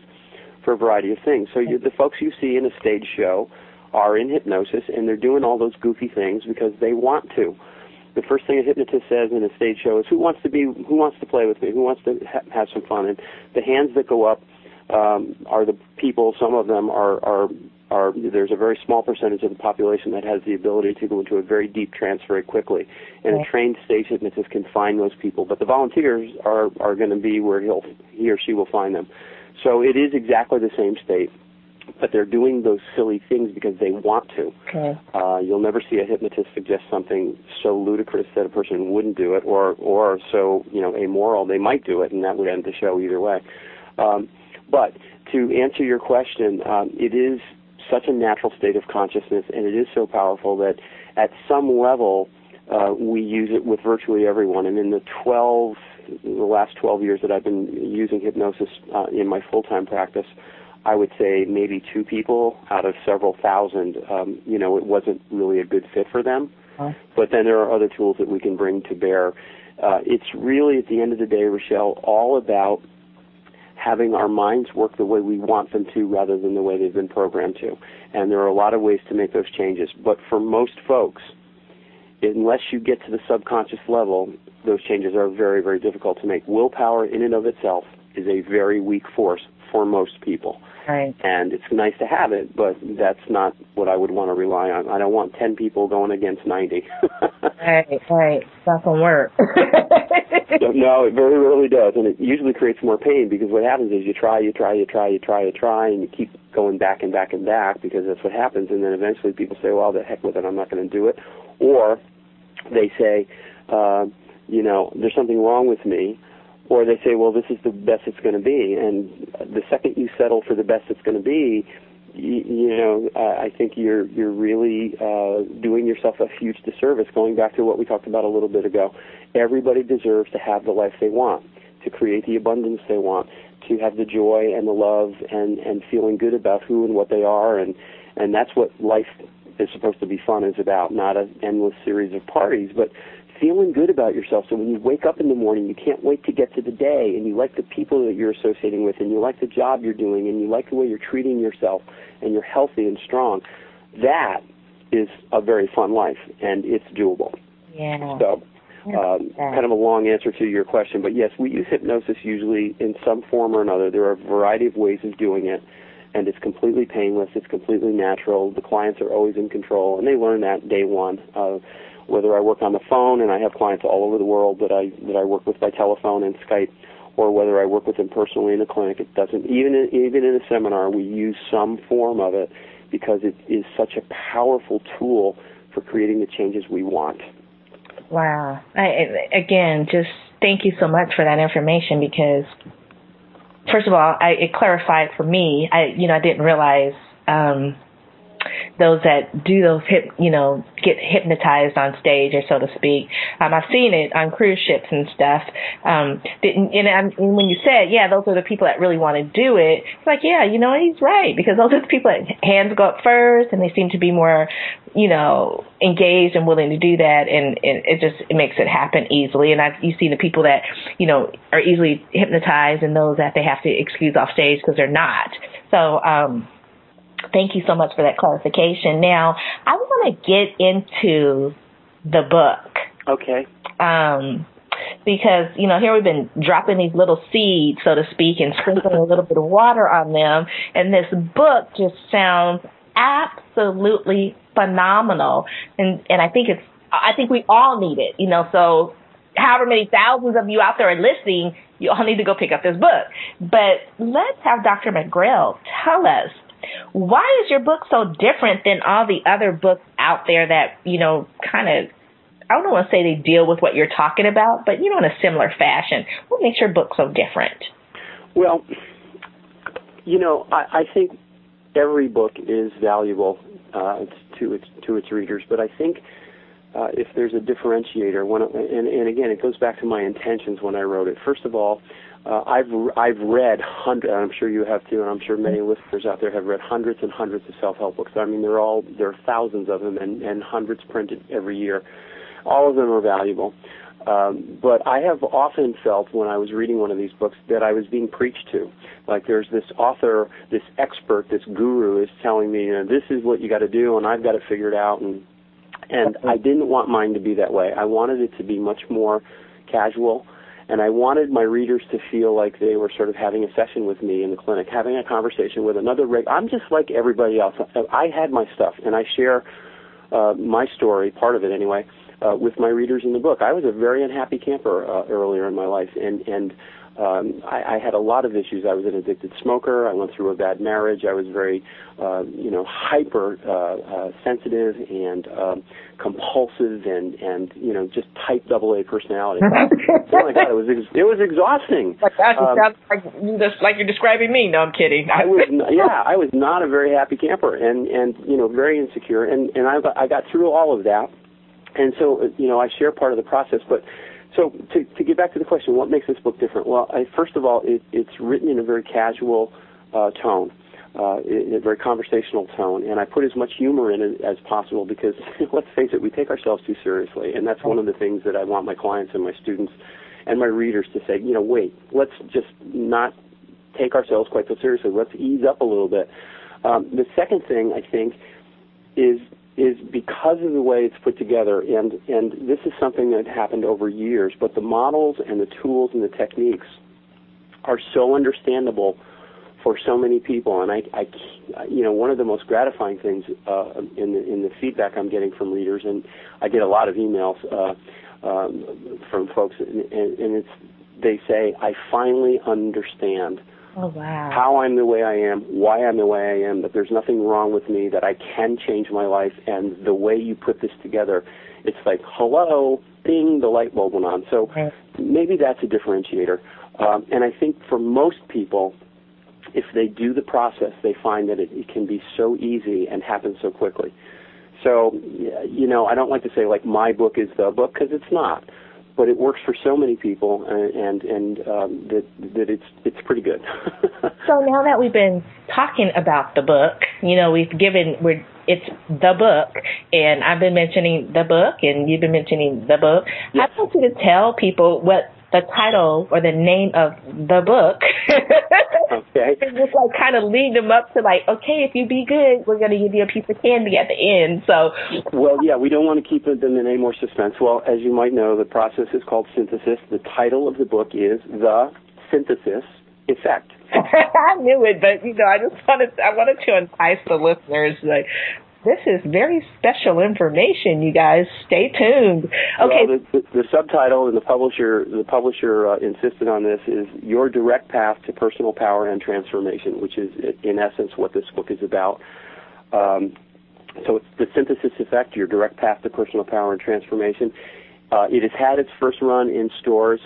for a variety of things. So the folks you see in a stage show are in hypnosis, and they're doing all those goofy things because they want to. The first thing a hypnotist says in a stage show is, who wants to play with me? Who wants to have some fun? And the hands that go up are the people. Some of them are there's a very small percentage of the population that has the ability to go into a very deep trance very quickly. And a trained stage hypnotist can find those people. But the volunteers are going to be where he or she will find them. So it is exactly the same state, but they're doing those silly things because they want to. Okay. You'll never see a hypnotist suggest something so ludicrous that a person wouldn't do it, or so, you know, amoral they might do it, and that would end the show either way. But to answer your question, it is such a natural state of consciousness, and it is so powerful that at some level we use it with virtually everyone. And in the last 12 years that I've been using hypnosis in my full-time practice, I would say maybe 2 people out of several thousand, you know, it wasn't really a good fit for them. Huh. But then there are other tools that we can bring to bear. It's really, at the end of the day, Rochelle, all about having our minds work the way we want them to rather than the way they've been programmed to. And there are a lot of ways to make those changes. But for most folks, unless you get to the subconscious level, those changes are very, very difficult to make. Willpower in and of itself is a very weak force for most people. Right. And it's nice to have it, but that's not what I would want to rely on. I don't want 10 people going against 90. Right. That can work. No, it very rarely does, and it usually creates more pain, because what happens is you try, and you keep going back and back and back, because that's what happens. And then eventually people say, well, the heck with it, I'm not going to do it. Or they say, you know, there's something wrong with me. Or they say, well, this is the best it's going to be. And the second you settle for the best it's going to be, I think you're really doing yourself a huge disservice, going back to what we talked about a little bit ago. Everybody deserves to have the life they want, to create the abundance they want, to have the joy and the love and feeling good about who and what they are. And that's what life is supposed to be fun is about, not an endless series of parties, but feeling good about yourself, so when you wake up in the morning, you can't wait to get to the day, and you like the people that you're associating with, and you like the job you're doing, and you like the way you're treating yourself, and you're healthy and strong. That is a very fun life, and it's doable. Yeah. So, kind of a long answer to your question, but yes, we use hypnosis usually in some form or another. There are a variety of ways of doing it, and it's completely painless. It's completely natural. The clients are always in control, and they learn that day one. Whether I work on the phone, and I have clients all over the world that I work with by telephone and Skype, or whether I work with them personally in a clinic, it doesn't. Even in a seminar, we use some form of it because it is such a powerful tool for creating the changes we want. Wow. Again, just thank you so much for that information because, first of all, it clarified for me. I didn't realize those that do those get hypnotized on stage or so to speak. I've seen it on cruise ships and stuff. When you said, yeah, those are the people that really want to do it, it's like, yeah, he's right because those are the people that hands go up first and they seem to be more, engaged and willing to do that. And it makes it happen easily. And you see the people that, are easily hypnotized and those that they have to excuse off stage because they're not. So, thank you so much for that clarification. Now, I want to get into the book. Okay. Because, here we've been dropping these little seeds, so to speak, and sprinkling a little bit of water on them. And this book just sounds absolutely phenomenal. And I think we all need it, so however many thousands of you out there are listening, you all need to go pick up this book. But let's have Dr. McGrail tell us, why is your book so different than all the other books out there that, I don't want to say they deal with what you're talking about, but, in a similar fashion? What makes your book so different? Well, I think every book is valuable to its readers, but I think if there's a differentiator, and again, it goes back to my intentions when I wrote it. First of all, I've read hundreds, and I'm sure you have too, and I'm sure many listeners out there have read hundreds and hundreds of self-help books. I mean, there are thousands of them and hundreds printed every year. All of them are valuable. But I have often felt when I was reading one of these books that I was being preached to. Like there's this author, this expert, this guru is telling me, this is what you got to do, and I've got it figured out. And I didn't want mine to be that way. I wanted it to be much more casual. And I wanted my readers to feel like they were sort of having a session with me in the clinic, having a conversation with another regular. I'm just like everybody else. I had my stuff, and I share my story, part of it anyway, with my readers in the book. I was a very unhappy camper earlier in my life, and I had a lot of issues. I was an addicted smoker. I went through a bad marriage. I was very, hyper sensitive and compulsive and just type AA personality. Oh my God, it was exhausting. Oh gosh, like you're describing me. No, I'm kidding. I was not a very happy camper and very insecure. And I got through all of that. And so I share part of the process, but. So to get back to the question, what makes this book different? Well, first of all, it's written in a very casual tone, in a very conversational tone, and I put as much humor in it as possible because, let's face it, we take ourselves too seriously, and that's one of the things that I want my clients and my students and my readers to say, wait, let's just not take ourselves quite so seriously. Let's ease up a little bit. The second thing, I think, is because of the way it's put together, and this is something that happened over years, but the models and the tools and the techniques are so understandable for so many people. And I one of the most gratifying things in the feedback I'm getting from readers, and I get a lot of emails from folks, and they say, I finally understand. Oh, wow. How I'm the way I am, why I'm the way I am, that there's nothing wrong with me, that I can change my life, and the way you put this together, it's like, hello, ding, the light bulb went on. So maybe that's a differentiator. And I think for most people, if they do the process, they find that it can be so easy and happen so quickly. So, I don't like to say, like, my book is the book, because it's not. But it works for so many people, and that it's pretty good. So now that we've been talking about the book, it's the book, and I've been mentioning the book, and you've been mentioning the book. Yes. I want you to tell people what the title or the name of the book. Okay. And just like kind of lead them up to like, okay, if you be good, we're going to give you a piece of candy at the end. So, well, yeah, we don't want to keep them in any more suspense. Well, as you might know, the process is called synthesis. The title of the book is The Synthesis Effect. I knew it, but you know, I wanted to entice the listeners like, this is very special information, you guys. Stay tuned. Okay. Well, the subtitle and the publisher insisted on this is Your Direct Path to Personal Power and Transformation, which is in essence what this book is about. So it's The Synthesis Effect, Your Direct Path to Personal Power and Transformation. It has had its first run in stores.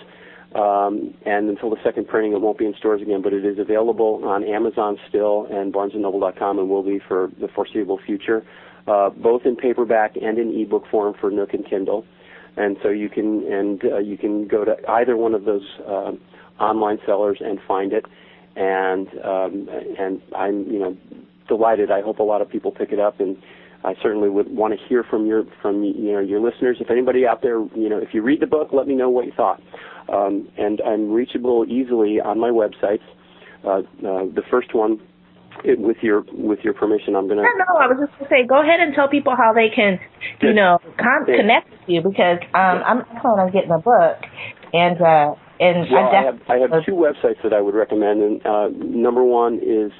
And until the second printing, it won't be in stores again, but it is available on Amazon still and BarnesandNoble.com and will be for the foreseeable future, both in paperback and in ebook form for Nook and Kindle. And so you can go to either one of those online sellers and find it. And I'm delighted. I hope a lot of people pick it up, and I certainly would want to hear from your listeners. If anybody out there, if you read the book, let me know what you thought. And I'm reachable easily on my websites. The first one, with your permission, I'm gonna. No, I was just gonna say, go ahead and tell people how they can, connect with you, because I'm planning on getting a book, and well, I have two websites that I would recommend, and number one is.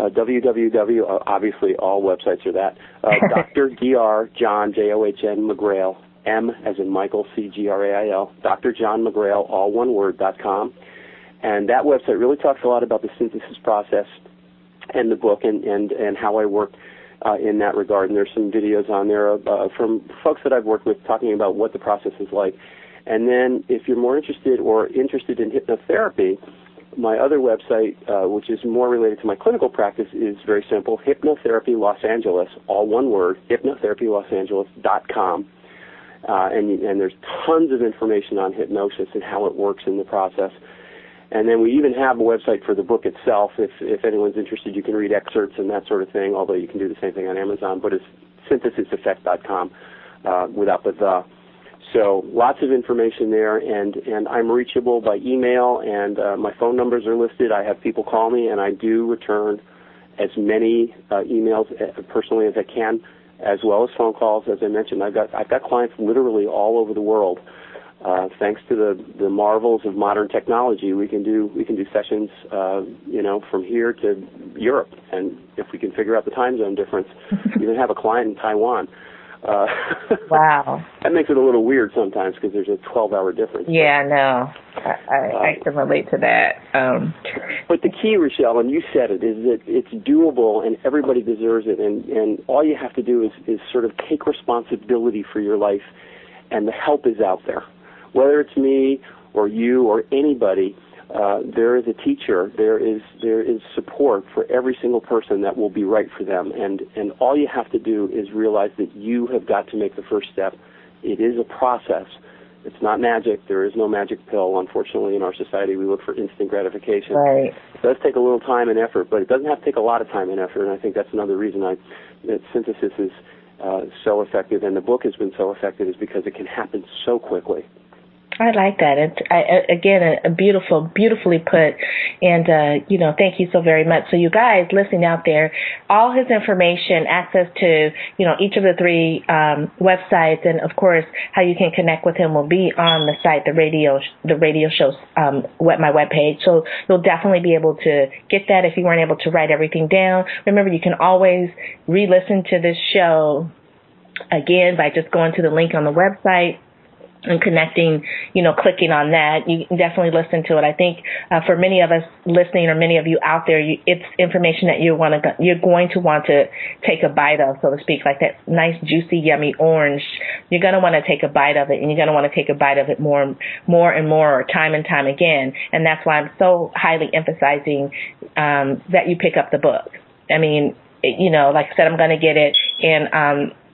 Www. Obviously, all websites are that. Dr. Dr. John John McGrail, M as in Michael, C-G-R-A-I-L. Dr. John McGrail, all one word. .com, and that website really talks a lot about the synthesis process and the book and how I work in that regard. And there's some videos on there from folks that I've worked with talking about what the process is like. And then, if you're more interested in hypnotherapy. My other website, which is more related to my clinical practice, is very simple, Hypnotherapy Los Angeles, all one word, hypnotherapylosangeles.com. And there's tons of information on hypnosis and how it works in the process. And then we even have a website for the book itself. If anyone's interested, you can read excerpts and that sort of thing, although you can do the same thing on Amazon, but it's synthesiseffect.com without the "the". So lots of information there, and I'm reachable by email, and my phone numbers are listed. I have people call me, and I do return as many emails personally as I can, as well as phone calls. As I mentioned, I've got clients literally all over the world. Thanks to the marvels of modern technology, we can do sessions, from here to Europe, and if we can figure out the time zone difference, even have a client in Taiwan. Wow. That makes it a little weird sometimes because there's a 12-hour difference. Yeah, no. I can relate to that. But the key, Rochelle, and you said it, is that it's doable and everybody deserves it. And all you have to do is sort of take responsibility for your life, and the help is out there. Whether it's me or you or anybody, there is a teacher. There is support for every single person that will be right for them. And all you have to do is realize that you have got to make the first step. It is a process. It's not magic. There is no magic pill. Unfortunately, in our society, we look for instant gratification. Right. It does take a little time and effort, but it doesn't have to take a lot of time and effort. And I think that's another reason that synthesis is so effective, and the book has been so effective, is because it can happen so quickly. I like that. It's beautifully put. And, thank you so very much. So you guys listening out there, all his information, access to, each of the three websites, and, of course, how you can connect with him will be on the site, the radio show's my webpage. So you'll definitely be able to get that if you weren't able to write everything down. Remember, you can always re-listen to this show, again, by just going to the link on the website and connecting, clicking on that. You can definitely listen to it. I think for many of us listening, or many of you out there, it's information that you're going to want to take a bite of, so to speak, like that nice, juicy, yummy orange. You're going to want to take a bite of it, and you're going to want to take a bite of it more and more, or time and time again. And that's why I'm so highly emphasizing that you pick up the book. I mean, like I said, I'm going to get it, and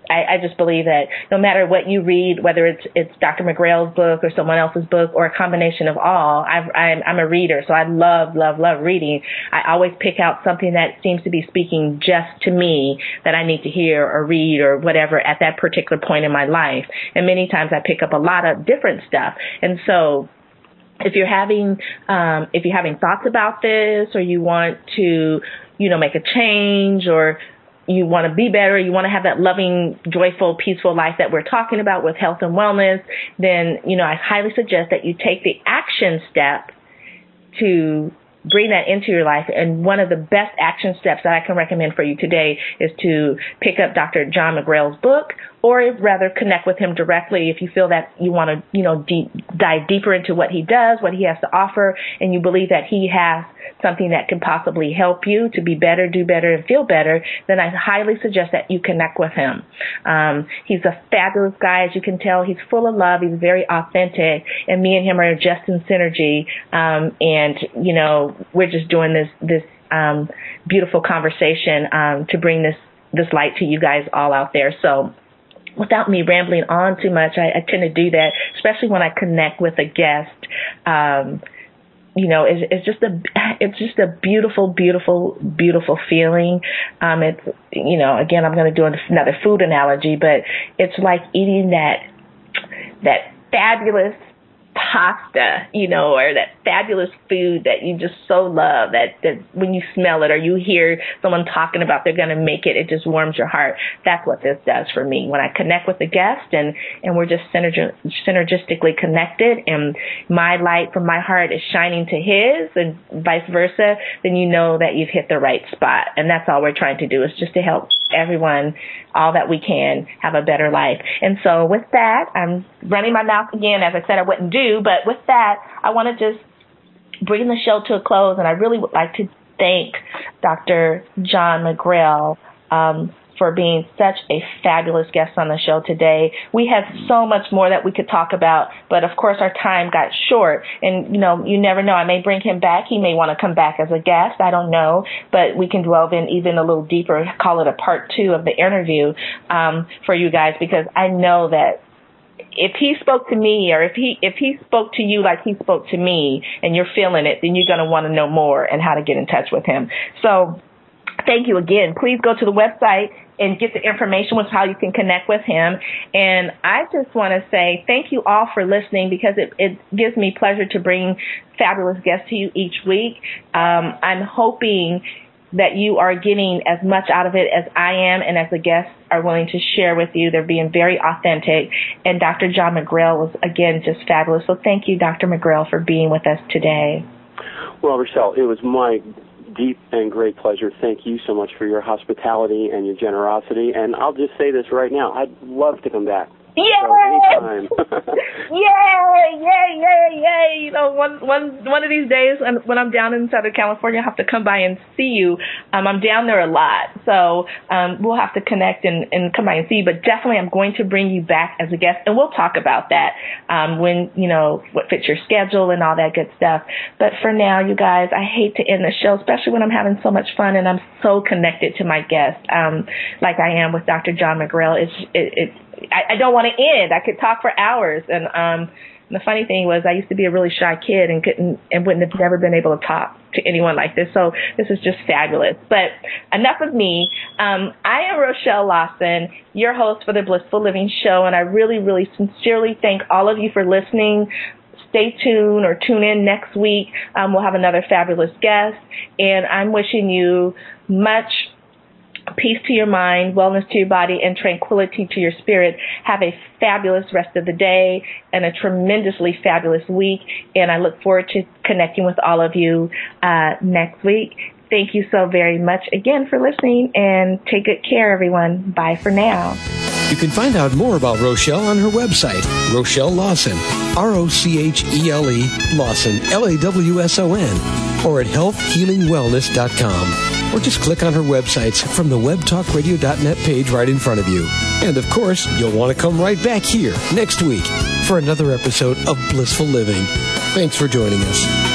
I just believe that no matter what you read, whether it's Dr. McGrail's book or someone else's book or a combination of all, I'm a reader, so I love reading. I always pick out something that seems to be speaking just to me, that I need to hear or read or whatever at that particular point in my life. And many times I pick up a lot of different stuff. And so If you're having thoughts about this, or you want to, make a change, or you want to be better, you want to have that loving, joyful, peaceful life that we're talking about with health and wellness, then, I highly suggest that you take the action step to bring that into your life. And one of the best action steps that I can recommend for you today is to pick up Dr. John McGrail's book, or rather connect with him directly if you feel that you want to, dive deeper into what he does, what he has to offer, and you believe that he has something that can possibly help you to be better, do better, and feel better, then I highly suggest that you connect with him. He's a fabulous guy, as you can tell. He's full of love. He's very authentic, and me and him are just in synergy, and we're just doing this beautiful conversation to bring this light to you guys all out there. So, without me rambling on too much, I tend to do that, especially when I connect with a guest. It's just a beautiful, beautiful, beautiful feeling. Again, I'm going to do another food analogy, but it's like eating that fabulous pasta, or that fabulous food that you just so love that when you smell it or you hear someone talking about they're going to make it, it just warms your heart. That's what this does for me. When I connect with the guest and we're just synergistically connected, and my light from my heart is shining to his and vice versa, then you know that you've hit the right spot. And that's all we're trying to do, is just to help everyone, all that we can, have a better life. And so with that, I'm running my mouth again, as I said I wouldn't do, but with that, I want to just bring the show to a close, and I really would like to thank Dr. John McGrail for being such a fabulous guest on the show today. We have so much more that we could talk about, but of course our time got short, and you never know, I may bring him back. He may want to come back as a guest, I don't know, but we can delve in even a little deeper, call it a part 2 of the interview for you guys, because I know that if he spoke to me, or if he spoke to you like he spoke to me, and you're feeling it, then you're going to want to know more and how to get in touch with him. So thank you again. Please go to the website and get the information with how you can connect with him. And I just want to say thank you all for listening, because it gives me pleasure to bring fabulous guests to you each week. I'm hoping that you are getting as much out of it as I am and as the guests are willing to share with you. They're being very authentic. And Dr. John McGrail was, again, just fabulous. So thank you, Dr. McGrail, for being with us today. Well, Rochelle, it was my deep and great pleasure. Thank you so much for your hospitality and your generosity. And I'll just say this right now, I'd love to come back. Yay! So anytime. Yay! One of these days, when I'm down in Southern California, I'll have to come by and see you. I'm down there a lot, so we'll have to connect and come by and see you. But definitely, I'm going to bring you back as a guest, and we'll talk about that when, what fits your schedule and all that good stuff. But for now, you guys, I hate to end the show, especially when I'm having so much fun and I'm so connected to my guest, like I am with Dr. John McGrail. I don't want to end. I could talk for hours. And the funny thing was, I used to be a really shy kid and wouldn't have never been able to talk to anyone like this. So this is just fabulous. But enough of me. I am Rochelle Lawson, your host for the Blissful Living Show. And I really, really sincerely thank all of you for listening. Stay tuned or tune in next week. We'll have another fabulous guest. And I'm wishing you much peace to your mind, wellness to your body, and tranquility to your spirit. Have a fabulous rest of the day and a tremendously fabulous week. And I look forward to connecting with all of you next week. Thank you so very much again for listening, and take good care, everyone. Bye for now. You can find out more about Rochelle on her website, Rochelle Lawson, Rochelle Lawson, Lawson, or at healthhealingwellness.com. Or just click on her websites from the webtalkradio.net page right in front of you. And of course, you'll want to come right back here next week for another episode of Blissful Living. Thanks for joining us.